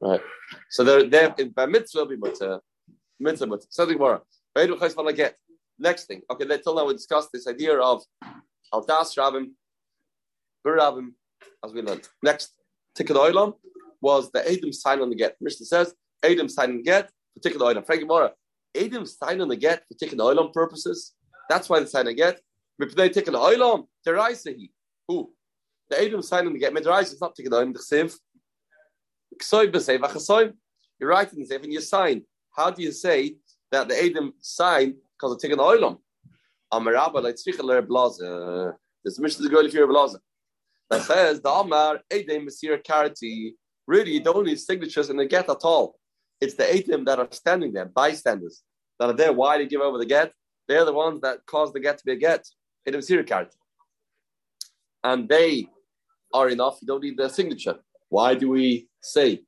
Right. So they're in mitzvah be mutter. Mitzvah. Something more. Next thing. Okay, till now we discussed this idea of Aldas Rabin, Burabim, as we learned. Next, Tikkun Olam was the Eidim sign on the get. Mishnah says, Eidim sign on the get for Tikkun Olam. Frank Gemara, Eidim sign on the get for Tikkun Olam purposes. That's why they sign on the get. Mipnei Tikkun Olam, Teraisehi. Who? The Eidim sign on the get. Midrash is not Tikkun Olam, Dechsev. You write in the Seif and you sign. How do you say that the Eidim sign because of Tikkun Olam? Amarabba, like Tzviq Ravshon. This mission is going if you're a Elazer. That says, the Omar, Adem, Messir, Karate. Really, you don't need signatures in the get at all. It's the Adem that are standing there, bystanders, that are there. Why they give over the get? They're the ones that cause the get to be a get. Adem, Messir, Karate. And they are enough. You don't need their signature. Why do we say,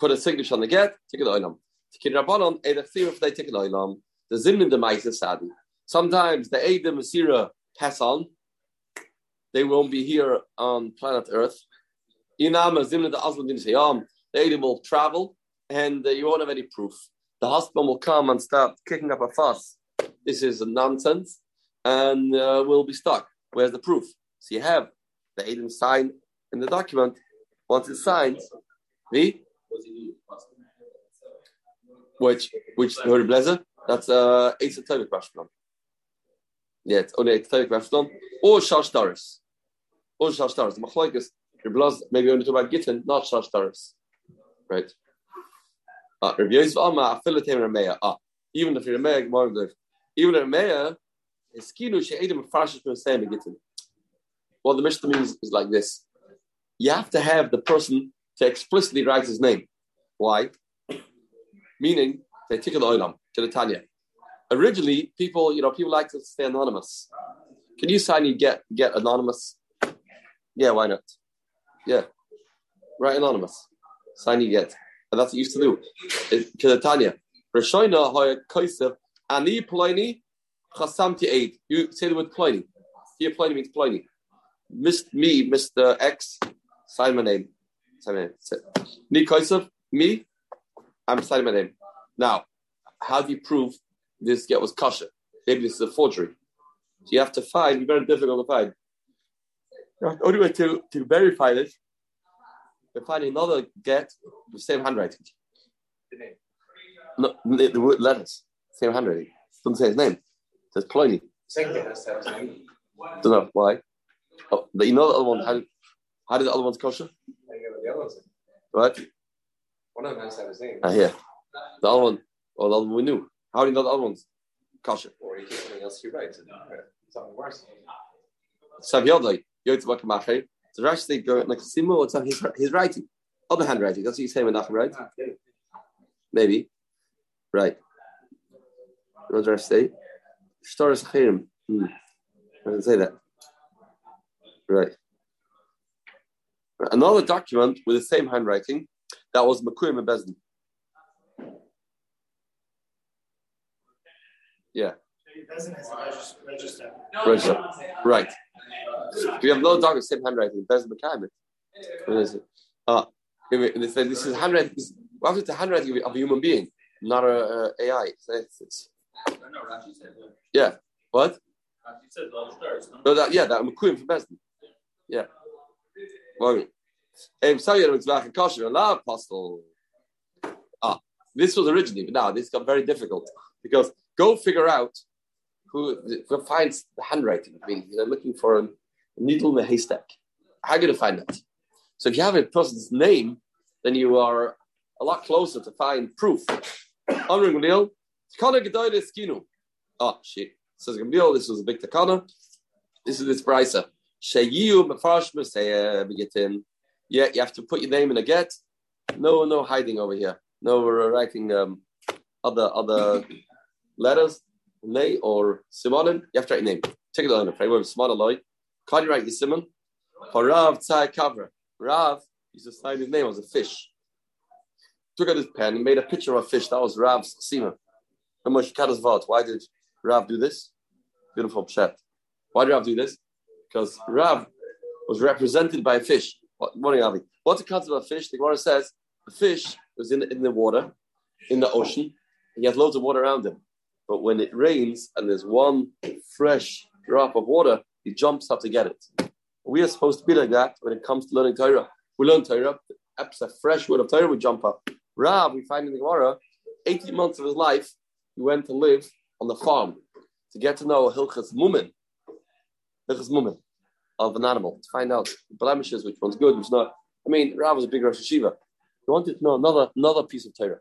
put a signature on the get? Take an oilam. Take Rabbanon, Adem, if they take an oilam. The Zimmin, the Mice, Sfadi. Sometimes the Adem, Messir, pass on. They won't be here on planet Earth. The Eidim will travel and you won't have any proof. The husband will come and start kicking up a fuss. This is nonsense and we'll be stuck. Where's the proof? So you have the Eidim sign in the document. Once it's signed, which the Rebbelezer, that's Eitz Tzviq Ravshon. Yeah, it's only Eitz Tzviq Ravshon or Shalstares. The Machlokes, Rebbelezer, maybe only talk about Gitten, not Shalstares. Right? Even if you're a Meya, is Kinu, she Adam Fashish from saying Gitten. What the Mishnah means is like this: you have to have the person to explicitly write his name. Why? Meaning, they take an oilam, Tanya. Originally, people like to stay anonymous. Can you sign you get anonymous? Yeah, why not? Yeah. Right, anonymous. Sign you get. And that's what you used to do. Kedatanya. Rashoina hoya koisev. Ani Ploini chasamti aid. You say the word Ploini. Here Ploini means Ploini. Mr. X, sign my name. Ni koisev, me, I'm signing my name. Now, how do you prove this get was kosher? Maybe this is a forgery. So you have to find, very difficult to find. The only way to verify this, you find another get with the same handwriting. The name? No, the word letters, same handwriting. Doesn't say his name. It says Ploini. Second get has his name. Don't know why. Oh, the other one. How did the other one's kosher? I get what the other one's name. What? One of them has his name. Yeah. The other one, or the other one we knew. How do you know the other ones? Kosher. Or he gets something else he writes. It's not worse. Savyodai. The Rashi they go like similar to his writing, other handwriting. That's what you say with nothing, right? Maybe, right? What did I say? Shtaris Chirim. I didn't say that. Right. Another document with the same handwriting that was Makuyim and Bezdin. Yeah. Register. Right. We have no dog with the same handwriting. Bez Makayim. They say this is handwriting. What is the handwriting of a human being, not a AI? No, Rashi said. Yeah. What? Rashi said all stars. No, that Makuyim for Bezdin. Yeah. Well, this was originally, but now this got very difficult because go figure out who finds the handwriting. I mean, they're looking for a needle in a haystack. How are you going to find that? So if you have a person's name, then you are a lot closer to find proof. Amr Gamliel, Takana Gedoyle Eskinu. Oh, shit. Says Gamliel, this was a big Takana. This is this brisa. Sheyu Mefarash Meseh Begitin. Yeah, you have to put your name in a get. No hiding over here. No writing other letters, Lay or Simonim, you have to write a name. Take it on a framework, Simonoloy. Can't you write your Simon? For Rav Tsai Kavra. Rav used to sign his name as a fish. Took out his pen and made a picture of a fish. That was Rav's Simon. Why did Rav do this? Beautiful chat. Why did Rav do this? Because Rav was represented by a fish. What's the concept of a fish? The Gemara says, a fish was in the water, in the ocean. He has loads of water around him. But when it rains and there's one fresh drop of water, he jumps up to get it. We are supposed to be like that when it comes to learning Torah. We learn Torah, perhaps a fresh word of Torah, we jump up. Rav, we find in the Gemara, 18 months of his life, he went to live on the farm to get to know Hilchas Mumin of an animal, to find out the blemishes, which one's good, which not. I mean, Rav was a big Rosh Yeshiva. He wanted to know another piece of Torah.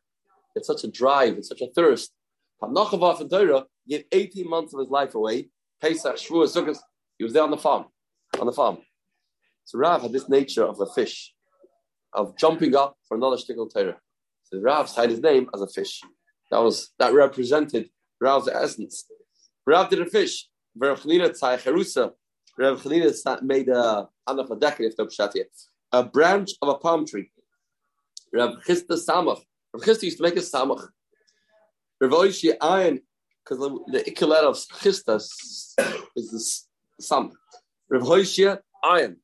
It's such a drive, it's such a thirst. Hanachavav and Torah gave 18 months of his life away. Pesach, Shavuos, Sukkot. He was there on the farm. So Rav had this nature of a fish, of jumping up for another shtickle Torah. So Rav signed his name as a fish. That represented Rav's essence. Rav did a fish. Rav Chanina made a branch of a palm tree. Rav Chista Samach. Rav Chista used to make a Samach. Rav Oishi Ayin, because the Ikkelet of Chista is the Samach. Rav Oishi Ayin.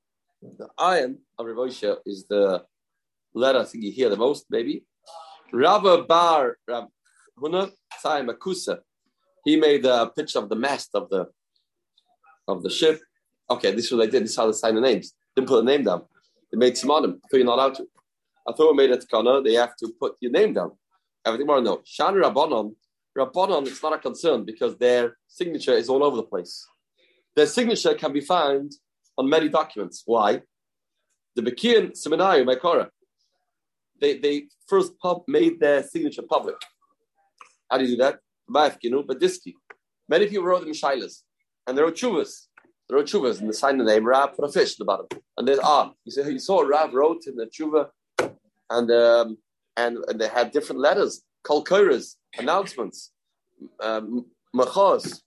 The Ayin of Rav Oishi is the letter I think you hear the most, maybe. Rabba Bar Rav Huna Tsai Makusa. He made a picture of the mast of the ship. Okay, this is what they did. This is how they signed the names. Didn't put a name down. They made simonim. I thought you're not allowed to. I thought we made a Takana. They have to put your name down. Everything more no. Shan Rabbanon, it's not a concern because their signature is all over the place. Their signature can be found on many documents. Why? The Bekian Seminari Maikora. They first made their signature public. How do you do that? By Hefke, but Diski. Many people wrote them shilas, and there were chuvas, and they signed the name Rav put a fish at the bottom, and there's R. You saw Rav wrote in the chuva, and they had different letters, kolkoras, announcements, machos,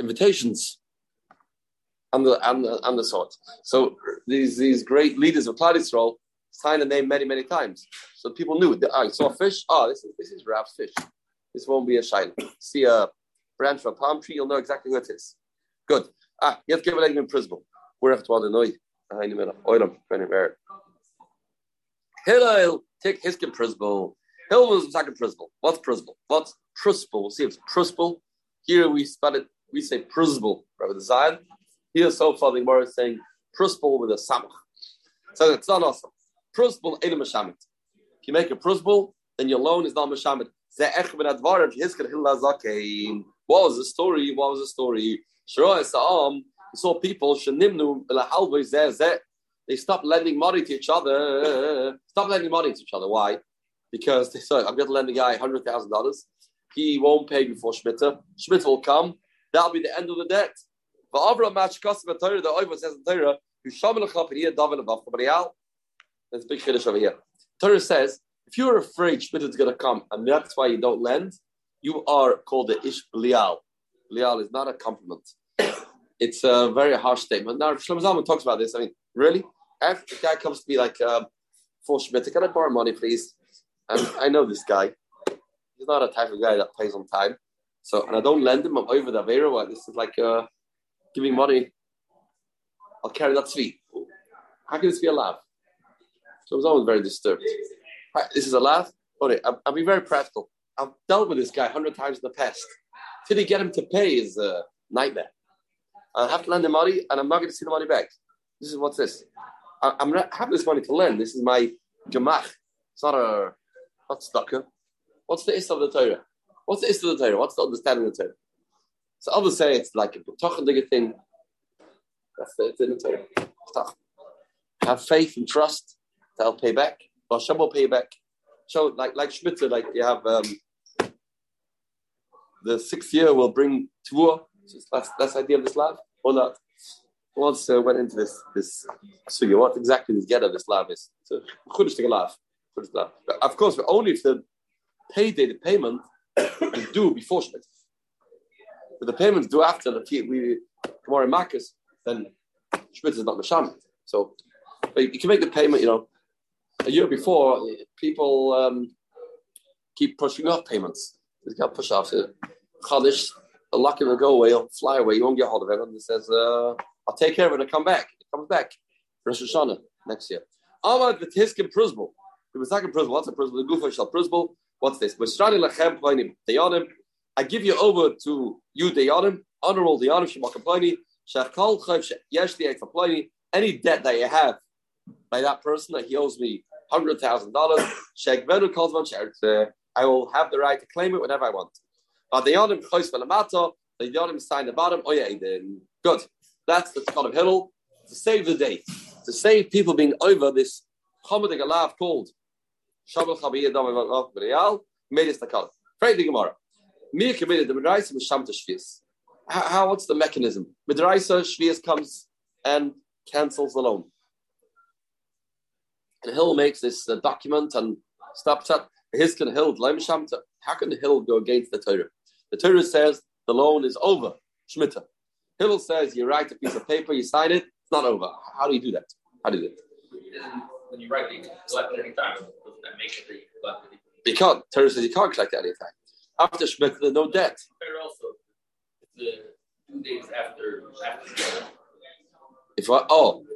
invitations, and the sort. So these great leaders of Klal Yisrael signed the name many, many times. So people knew. I saw a fish. This is Rav's fish. This won't be a shayla. See a branch of a palm tree, you'll know exactly who it is. Good. You have to give an egg in Prozbul. We're after all annoy. I need anywhere. Hillel, take his in Prozbul. Hillel was attacking Prozbul. What's Prozbul? What's Prozbul? We'll see if it's Prozbul. Here we spell it, we say Prozbul, Rabbi Zion. Here so far the Gemara is saying Prozbul with a samach. So it's not awesome. Prozbul ain't a meshamet. If you make a Prozbul, then your loan is not meshamet. What was the story? You saw people, they stopped lending money to each other. Why? Because they said, I'm going to lend a guy $100,000. He won't pay before Schmitter. Schmitter will come. That'll be the end of the debt. But Avram Machkosim Torah, the Ovois says in Torah, who Shamil Chapir David above Real. That's a big finish over here. Torah says, if you're afraid Schmitter is going to come and that's why you don't lend, you are called the Ish Lial. Lial is not a compliment. It's a very harsh statement. Now, Shlomo Zalman talks about this. I mean, really? After the guy comes to me like, for Schmitter, can I borrow money, please? I know this guy. He's not a type of guy that pays on time. So, and I don't lend him. I'm over the Avera. This is like, giving money. I'll carry that sweet. How can this be allowed? Shlomo Zalman was very disturbed. Right, this is a laugh. I'll be very practical. I've dealt with this guy 100 times in the past. Till he get him to pay is a nightmare. I have to lend the money, and I'm not going to see the money back. This is what's this. I'm not having this money to lend. This is my gemach. It's not stucker. What's the ist of the Torah? What's the understanding of the Torah? So others say it's like a b'tochen thing. That's the Torah. Have faith and trust that I'll pay back. Well, Hashem will pay you back. So, like Schmitter, like you have the 6th year will bring Tvua. That's the idea of this lab. Or not. Once went into this figure. What exactly this get of this lab is? So, of course, but only if the payday, the payment is due before Schmitter. If the payment's due after we Gemara Marcus, then Schmitter is not Meshamet. So, but you can make the payment. You know. A year before, people keep pushing off payments. They can't push off. Chadish, the luck will go away, he'll fly away, you won't get hold of it. And he says, I'll take care of it and come back. It comes back. Rosh Hashanah next year. Amad v'tiskin Prozbul. What's a Prozbul? What's this? I give you over to you, Dayanim, honor all Dayanim, Ploini. Any debt that you have by that person that he owes me $100,000, I will have the right to claim it whenever I want. But the Dayanim sign the bottom. Oh yeah, good. That's the Tzad of Hillel to save the day, to save people being over this Chomedik Alav called Shabbat Chabiyah Damav B'Real made us Takana. Pray the Gemara. Me committed the Midrash and Sham to Shvius. How? What's the mechanism? Midrash Shvius comes and cancels the loan, and Hill makes this document and stops that. His can Hill Leim Sham to. How can Hill go against the Torah? The Torah says the loan is over. Schmitter. Hillel says you write a piece of paper, you sign it, it's not over. How do you do that? How do you do it? When you write it, you collect it any time. That makes it that you collect it. You can't. Torah says you can't collect it any time. After Schmitter, there's no debt. But also, the 2 days after.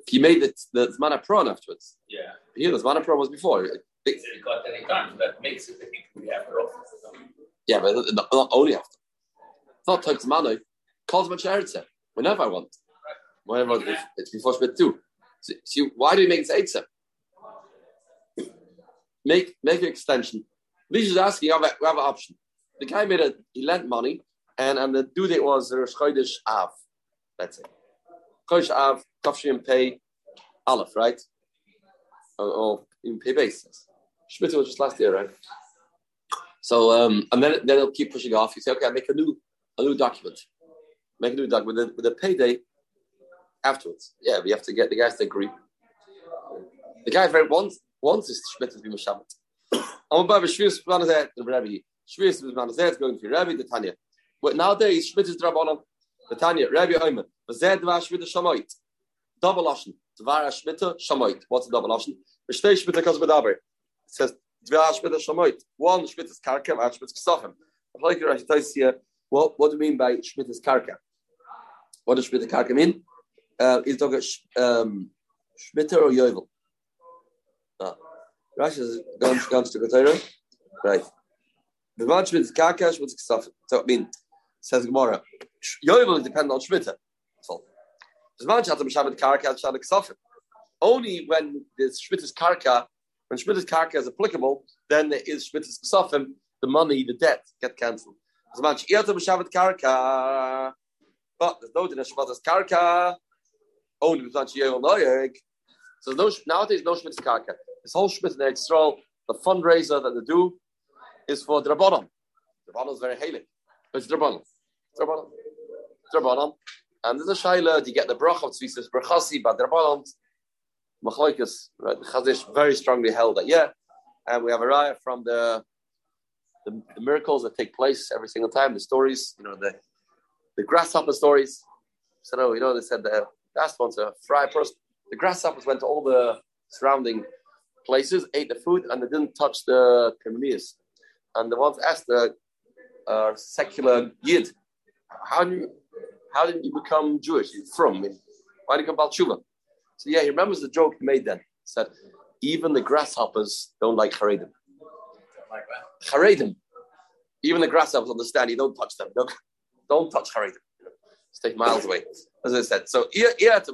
He made the Zmanapron afterwards. Yeah. Here, the Zmanapron was before. It collect any time. That makes it that you can after also. Yeah, but not only after. It's not Torah Zmanai. Calls my charity whenever I want. Whenever I want, it's before Shmit too. So why do we make this Eitzem? Make an extension. Lish is asking, we have an option. The guy he lent money, and the due date was Rosh Chodesh Av. That's it. Chodesh Av, Kafshim Pei, Aleph, right? Or even Pei Basis. Shmit was just last year, right? So, and then he'll keep pushing off. You say, okay, I make a new document. Make a new document with a payday afterwards. Yeah, we have to get the guys to agree. The guy very wants his Shmita to be Mashabat. I'm above a Shvius Manazet and Rabbi. Shvius Manazet is going to be Rabbi the Tanya. But nowadays, Shmita is Drabonon, the Tanya, Rabbi Omer, Mazed Vashmita Shamoit. Double Lashon. Dvara Shmita Shamoit. What's a double Lashon? Rishtei Shmita Kazbadaber. It says, Dvara Shmita Shamoit. One Shmita is Karkem, and Shmita is Kesofim. I'm like Rashi Tais here. Well, what do you mean by Shmita is Karkem? What does Shmita Karka mean? He's talking Shmita or Yovel. Rashi is going to the Torah. Right. The man Shmita is Karka, Shmita is Kesafim. So I mean, says Gemara, Yovel is dependent on Shmita. So, the man Shatam Shabbat Karka, Shabbat Kesafim. Only when this Shmita is Karka is applicable, then there is Shmita is Kesafim, the money, the debt get cancelled. The man Shatam Shabbat Karka. But there's no din of Shabbat as Karka. Only with Zanchi Yehol Noyeg. So nowadays, no Shmit as Karka. This whole Shmit in Eretz Yisrael, the fundraiser that they do, is for Drabonon. Drabonon is very heilig. It's Drabonon. And there's a Shaila, you get the Brach of Tzvisis Brachasi, but Drabonon, Machlokes, right? Chazish very strongly held that, yeah. And we have a raya from the miracles that take place every single time, the stories, the grasshopper stories. So, they said the last one's a fry person. The grasshoppers went to all the surrounding places, ate the food, and they didn't touch the kamelias. And the ones asked the secular yid, how did you become Jewish? Why did you come Balshuva? So, yeah, he remembers the joke he made then. He said, even the grasshoppers don't like Haredim. Haredim. Even the grasshoppers understand you don't touch them. Don't touch Haredim. It's take miles away, as I said. So, if there's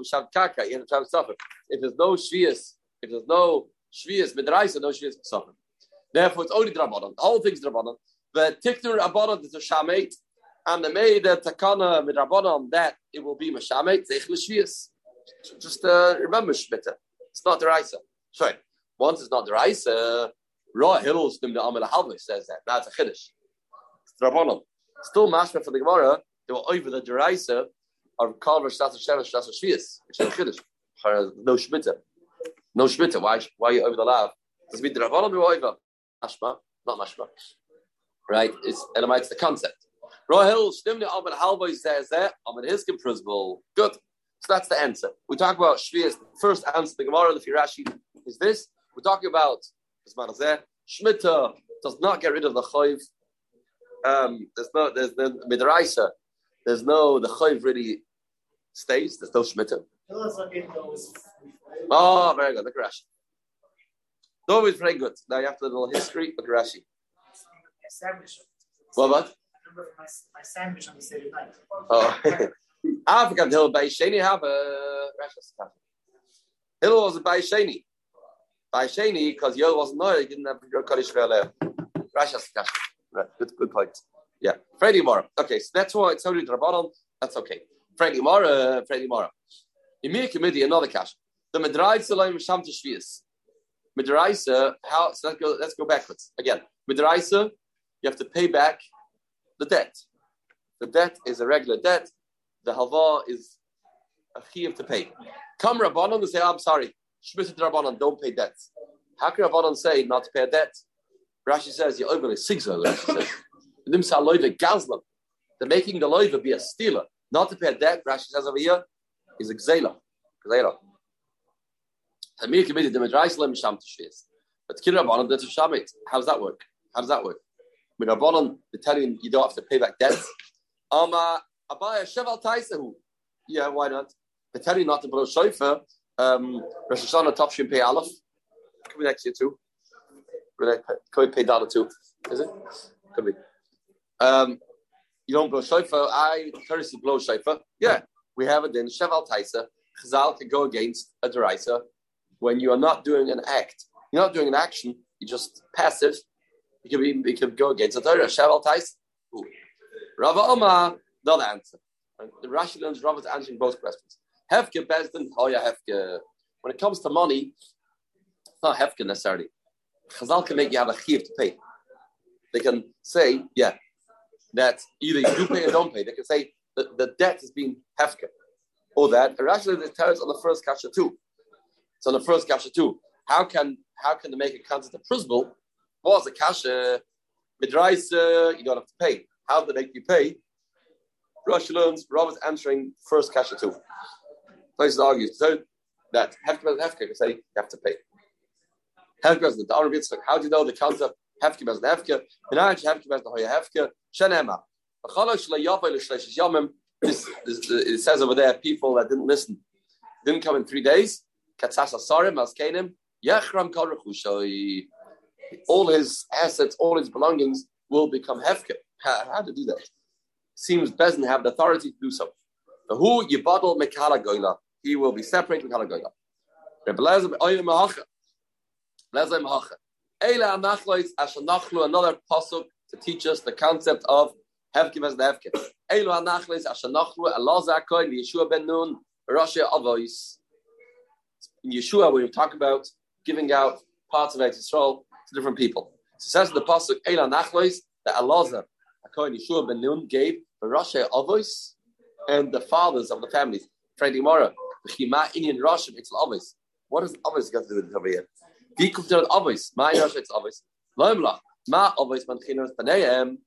no shvius, midraisa, no shvius suffer. Therefore, it's only drabanan. All things drabanan. The tiktur abonon is a shamet, and they made the takana midrabanan that it will be mashamet zeichel shvius. Just remember shmita. It's not deraisa. Sorry, once it's not deraisa, Ra Hillel's the amel halvus says that. That's a chiddush. It's drabanan. Still, mashma for the Gemara, they were over the deraisa of Kalver Shtas Shemesh Shtas Shvius, which is a chiddush. No shmita. Why are you over the lav? Does it mean drabonon we were over? Mashma, not mashma. Right? It's the concept. Rohil Shtimni Amid Halvoi says there. Amid Hiskim Prozbul. Good. So that's the answer. We talk about shvius. The first answer the Gemara, the Firashi is this. We're talking about shmita does not get rid of the choiv. There's no midraisa. There's no, the choiv really stays. There's no shmita. Very good. Look at Rashi. Dov is very good. Now you have to have a little history of Rashi. What? My sandwich on the Saturday night. Oh. I forgot Hillel by Shani have a Rashi. Hillel was by Shani. By Shani, because Yol wasn't there, he didn't have a Kaddish for Hillel. Rashi's Kasha. Good point. Yeah. Friday Mora. Okay, so that's why it's only in the bottom. That's okay. Friday Mora. Ymir committee, another Kasha. The Midrash Salim Sham Tashvias. Midraisa, how? So let's go backwards again. Midraisa, you have to pay back the debt. The debt is a regular debt. The halva is a chiyuv to pay. Come Rabbanon and say, oh, "I'm sorry, Shmita Rabbanon, don't pay debt." How can Rabbanon say not to pay a debt? Rashi says you're over the sigzel. They're making the loiva be a stealer, not to pay a debt. Rashi says over here is a gzeila. But how's that work? When Rabbanon, they're telling him you don't have to pay back debt. Yeah, why not? They're telling you not to blow shofar. Rosh Hashanah top shin pay aleph. Could be next year too. Could be pay dollar too. Is it? Could be. You don't blow shofar. I encourage you to blow shofar. Yeah, we have it then. Sheval Taisa. Chazal can go against a deraisa. When you are not doing an act, you're not doing an action, you're just passive, you can go against the Torah. Shaval Tais, Ravah Omar, not the answer. And the Rashi learns Ravah's answering both questions. Hefke, Bezdin, oh yeah, Hefke. When it comes to money, it's not Hefke necessarily. Chazal can make you have a chiyuv to pay. They can say, yeah, that either you do pay or don't pay. They can say that the debt is being Hefke. Or that, Rashi learns the Torah on the first kasha too. So in the first kasha too, how can they make a concept of Prozbul? Was a kasha midraisa? You don't have to pay. How do they make you pay? Rashi learns. Robert's answering first kasha too. Places argues so that hefke can say you have to pay. Hefke the Torah of how do you know the concept hefke bezin hefke? Minach hefke bezin hoya hefke shenema. It says over there people that didn't listen, didn't come in 3 days. All his assets, all his belongings will become hefker. How to do that? Seems Bezin have the authority to do so. Who you bottle mekala, he will be separated mekala goyla. Rebbelezer Eila anachlois ashanachlu, another pasuk to teach us the concept of hefker bezin hefker. Eila anachlois ashanachlu Elazer koy Yeshua ben Nun Rosh Ovois. In Yeshua, when we talk about giving out parts of Eitz Yisrael to different people. So it says in the pasuk, Eila Nachlois, that Elazer, according to Yeshua ben Nun, gave the Rosh Ovois and the fathers of the families. Friday Gemara, B'chima Inyan Rosh Eitz Ovois. What does Ovois got to do with it over here? V'ikufter Ovois, Ma Rosh Eitz Ovois. Loimla, Ma Ovois Man Chinos Paneim.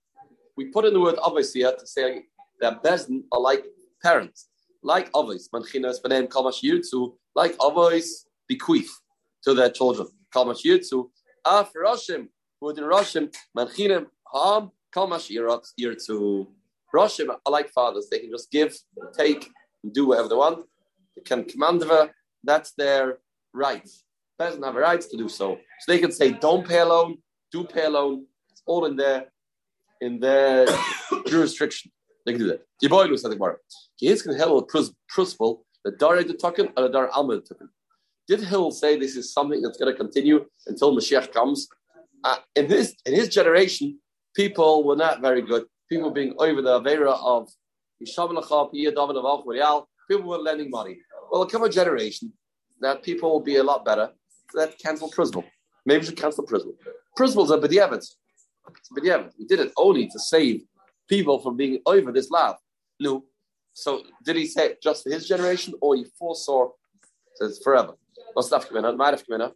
We put in the word Ovois here to say that Bezin are like parents. Like Ovois, Man Chinos Paneim Kalmash Yirtzu. Like Ovois bequeath to their children. Kalmash Yirtzu, Af Roshim, who in Roshim, Manchinem, Ham, Kalmash Yirtzu. Roshim are like fathers. They can just give, take, and do whatever they want. They can command over. That's their right. Doesn't have a right to do so. So they can say, don't pay a loan, do pay a loan. It's all in their jurisdiction. They can do that. Yiboy Luz Adegmar. He's going to have a Prozbul. The Dara the token or the Dara Alma token. Did Hill say this is something that's going to continue until Mashiach comes? In his generation, people were not very good. People being over the Avera of people were lending money. Well, there'll come a generation that people will be a lot better. So that cancel Prozbul. Maybe we should cancel Prozbul. Prozbul's a b'diavad. It's a b'diavad. We did it only to save people from being over this love. No. So did he say it just for his generation, or he foresaw says forever? What's the Afkimena? Might Afkimena.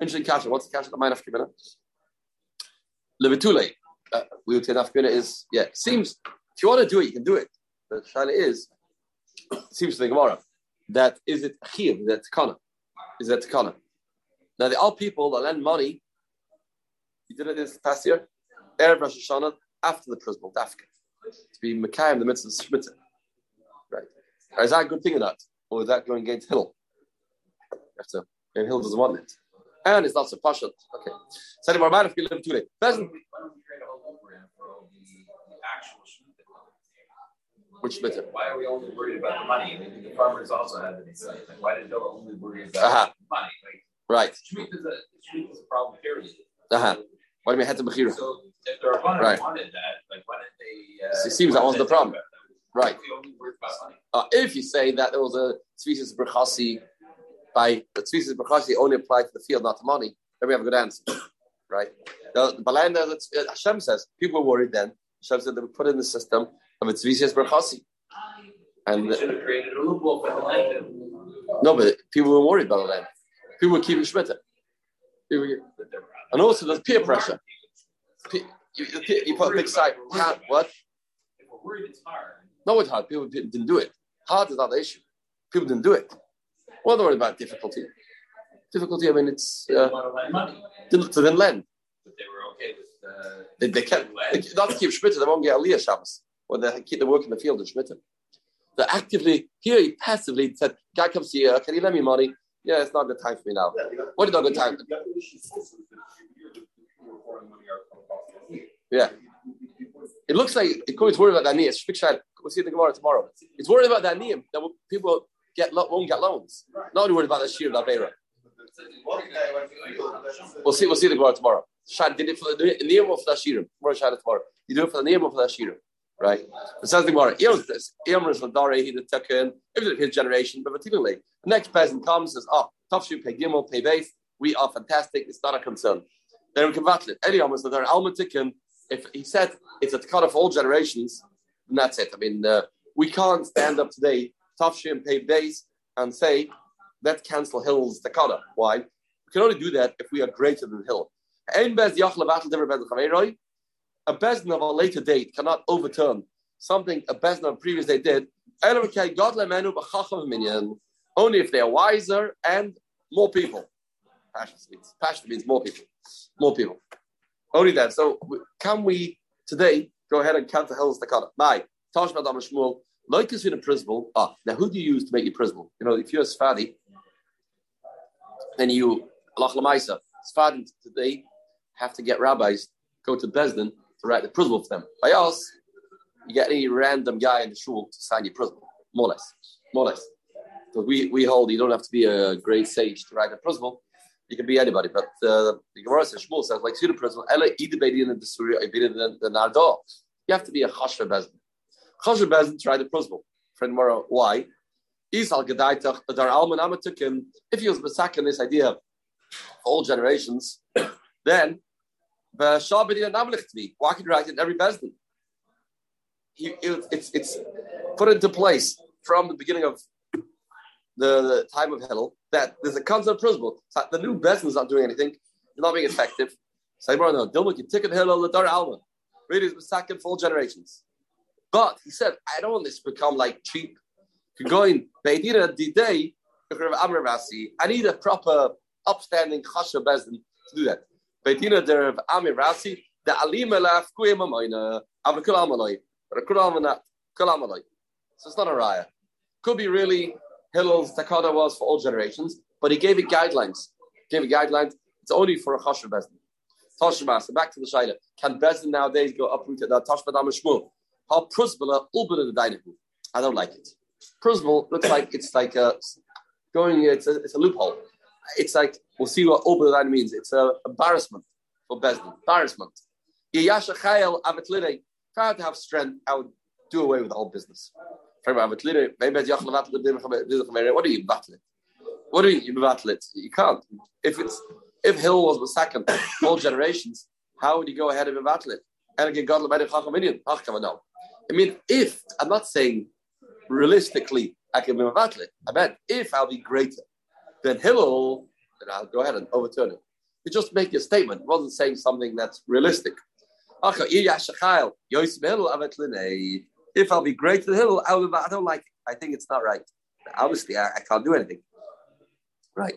Interesting kasha. What's the kasha? Might Afkimena. Levitule. We would say Afkimena is yeah. It seems if you want to do it, you can do it. The shaila is it seems to the Gemara that is it chiyuv? Is that takana? Is that takana? Now the old people that lend money. You did it this past year, erev Rosh Hashanah after the Prozbul dafka to be Mekayim in the midst of Schmitter. Right. Is that a good thing or not? Or is that going against Hillel? And Hillel doesn't want it. and it's not so pashat. Okay. So the barman if you live today. Doesn't which better? Why are we only worried about the money? The farmers also had the insight. Like, why did they only worry about the money? Like, right. Shmita is a problem. Period. Why do we have to mechira? So if their opponent wanted that, like, why didn't they? It seems that was the problem. Right. If you say that there was a tzvisis berchasi, by the tzvisis berchasi only applied to the field, not the money, then we have a good answer, right? The Balanda, Hashem says people were worried. Then Hashem said they were put in the system of a tzvisis berchasi, and should have created a loophole for the land. No, but people were worried about the land. People were keeping Schmitter, and also there's peer pressure. You put a big side. What? If we're worried, it's hard. No, it's hard. People didn't do it. Hard is not the issue. People didn't do it. What are they worried about? Difficulty. I mean, it's didn't lend. But they were okay with. They can't. Not to keep Schmitter. They won't get Aliyah Shabbos when they keep the work in the field in Schmitter. They actively here. He passively said, "Guy comes here. Can you lend me money? Yeah, it's not a good time for me now. Yeah, what is not a good time?" Yeah. It looks like it could be worried about the aniyim. We'll see the Gemara tomorrow. It's worried about the aniyim that people won't get loans. Not only worried about the shear of the avera. We'll see the Gemara tomorrow. Shad did it for the aniyim of the shirim. Tomorrow Shad it tomorrow. You do it for the aniyim of the shirim, right? It says the Gemara. Eom is Ladari. He did Takana. Everything of his generation, but particularly the next person comes says, "Oh, Tafshu Pei Gimel Pei Beis. We are fantastic. It's not a concern." Then we can battle it. Eom is Ladari Alma Tikkun. If he said it's a cut of all generations, and that's it. I mean, we can't stand up today, Tafshim and Pei Beis, and say, let's cancel Hill's Takana. Why? We can only do that if we are greater than Hill. A Bezdin of a later date cannot overturn something a Bezdin of a previous day did. Only if they are wiser and more people. Passion means more people. More people. Only that. So, can we today go ahead and count the hills to cut? My Tashma Dam Shmuel, like is in a Prozbul. Ah, now who do you use to make your Prozbul? You know, if you're a Sfadi, then you Alach Lamaisa. Sfadi today have to get rabbis go to Besdin to write the Prozbul for them. By us, you get any random guy in the shul to sign your Prozbul, more or less. So we hold you don't have to be a great sage to write a Prozbul. You can be anybody, but the Gemara says, Shmuel says, like Suda Prozbul, Ella either Bedian and the Surya, or Bedian and the Nardal. You have to be a Khashabazdin. Khashabazdin tried the Prozbul. Friend Gemara, why? If he was Besakin this idea of all generations, then why can you write it in every Bezdin? It's put into place from the beginning of the time of Hillel, that there's a concept of Prozbul. So the new business is not doing anything, it's not being effective. So, no, don't look, you ticket Hillel, the Dar Alman. Really, it's second full generations. But he said, I don't want this to become like cheap. You're going, I need a proper, upstanding Chasha Bezdin to do that. So it's not a raya. Could be really. Hillel's Takana was for all generations, but he gave it guidelines. It's only for a Chashav Bezdin. Toshma, so back to the Shaila. Can Bezdin nowadays go uprooted? Now, Toshma Dam Shmuel. How Prozbul Ulbin the Dinahu. I don't like it. Prozbul looks like it's like a, going, it's a loophole. It's like, we'll see what Ulbin the Dinahu means. It's an embarrassment for Bezdin. Embarrassment. Yasha Chayel Avatlide. If I had to have strength, I would do away with the whole business. What do you battle it? You can't. If Hill was the second all generations, how would you go ahead and battle it? And again, God no. I mean, if I'm not saying realistically I can battle it, I meant if I'll be greater than Hill, then I'll go ahead and overturn it. You just make a statement. It wasn't saying something that's realistic. If I'll be greater than Hillel, I don't like it. I think it's not right. Obviously, I can't do anything. Right.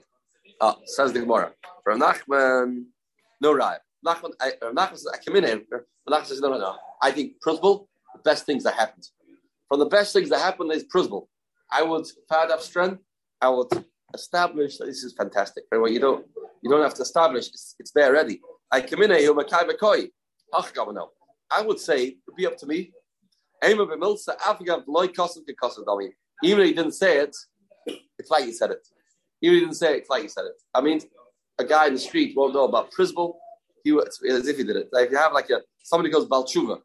Says the Gemara. Rav Nachman, no Raya. Rav Nachman says, I came in here. Rav Nachman says, no. I think Prozbul, the best things that happened. From the best things that happened is Prozbul. I would pad up strength. I would establish that this is fantastic. Well, you know, You don't have to establish. It's there already. I would say, it would be up to me. Even if he didn't say it, it's like he said it. Even if he didn't say it, it's like he said it. I mean, a guy in the street won't know about Prozbul. It's as if he did it. Like if you have somebody goes Balchuva.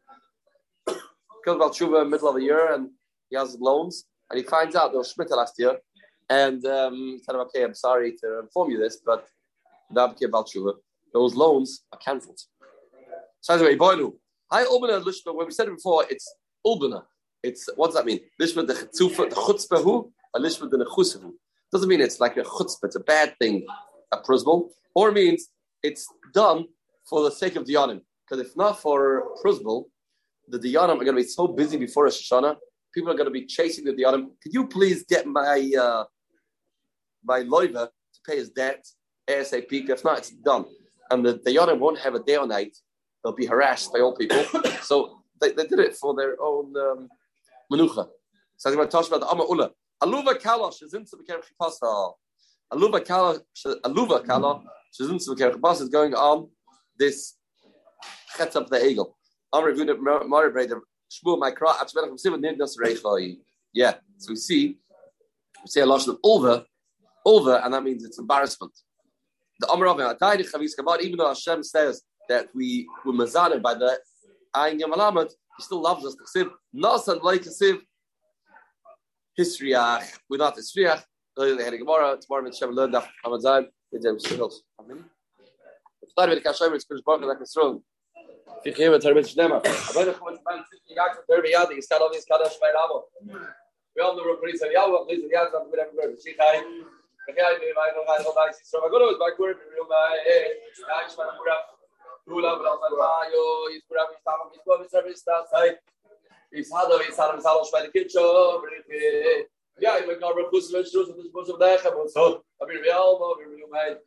Goes Balchuva in the middle of the year and he has loans and he finds out there was Shmita last year and said, okay, I'm sorry to inform you this, but those loans are cancelled. So anyway, Boilu. Hi Ulbana Lishma. When we said it before, it's Ulbana. It's what does that mean? Lishma de chutzpahu or Lishma de nechusahu. Doesn't mean it's like a chutzpah, it's a bad thing, a Prozbul, or it means it's done for the sake of Diyanim. Because if not for Prozbul, the Diyanim are going to be so busy before Rosh Hashanah, people are going to be chasing the Diyanim. Could you please get my loiva to pay his debt ASAP? If not, it's done. And the Diyanim won't have a day or night. They'll be harassed by all people. So they did it for their own menucha. So I'm going to talk about the Amma Ula. Aluva Kalash is into the Kerech Pasal. Aluva Kalash is going on this chet of the eagle. I'm reviewing the Maribreid, Shmuel, Maikra, Atzmelech, from Simon, Nidnas, Reichlai. Yeah, so we see a lot of Ulva, and that means it's embarrassment. The Amr of Atayri Chavis Kabad, even though Hashem says that we were mazaned by the Ayin Yom Alamed, He still loves us. Kasiv, Nasan, Lai Kasiv, Hisriach, we're not Hisriach. Earlier they had a Gemara, tomorrow Hashem learned after Hamazan, Amen. Started with Kashaber, it's Kurdish Barker, like it's wrong. If you hear it, it's Nema. I don't know what's about 60 yards of Derby Yadi, he's got all these Kadash by Rabo. We all know Rukris and Yahweh, please, and Yad's up with everybody. She's high. If I do, I don't have all nice. So I go to his back word, and real my Daish Manapura, Rula, Brahmayo, he's Kurab, he's Tamam, he's Kurab, he's Service, that's high. He's Hado, he's Adam, he's Halosh by the Kitchen. Yeah, he went over Kusuman, Shoes, and the Spurs of Dachem. So I mean, we all know, we real my.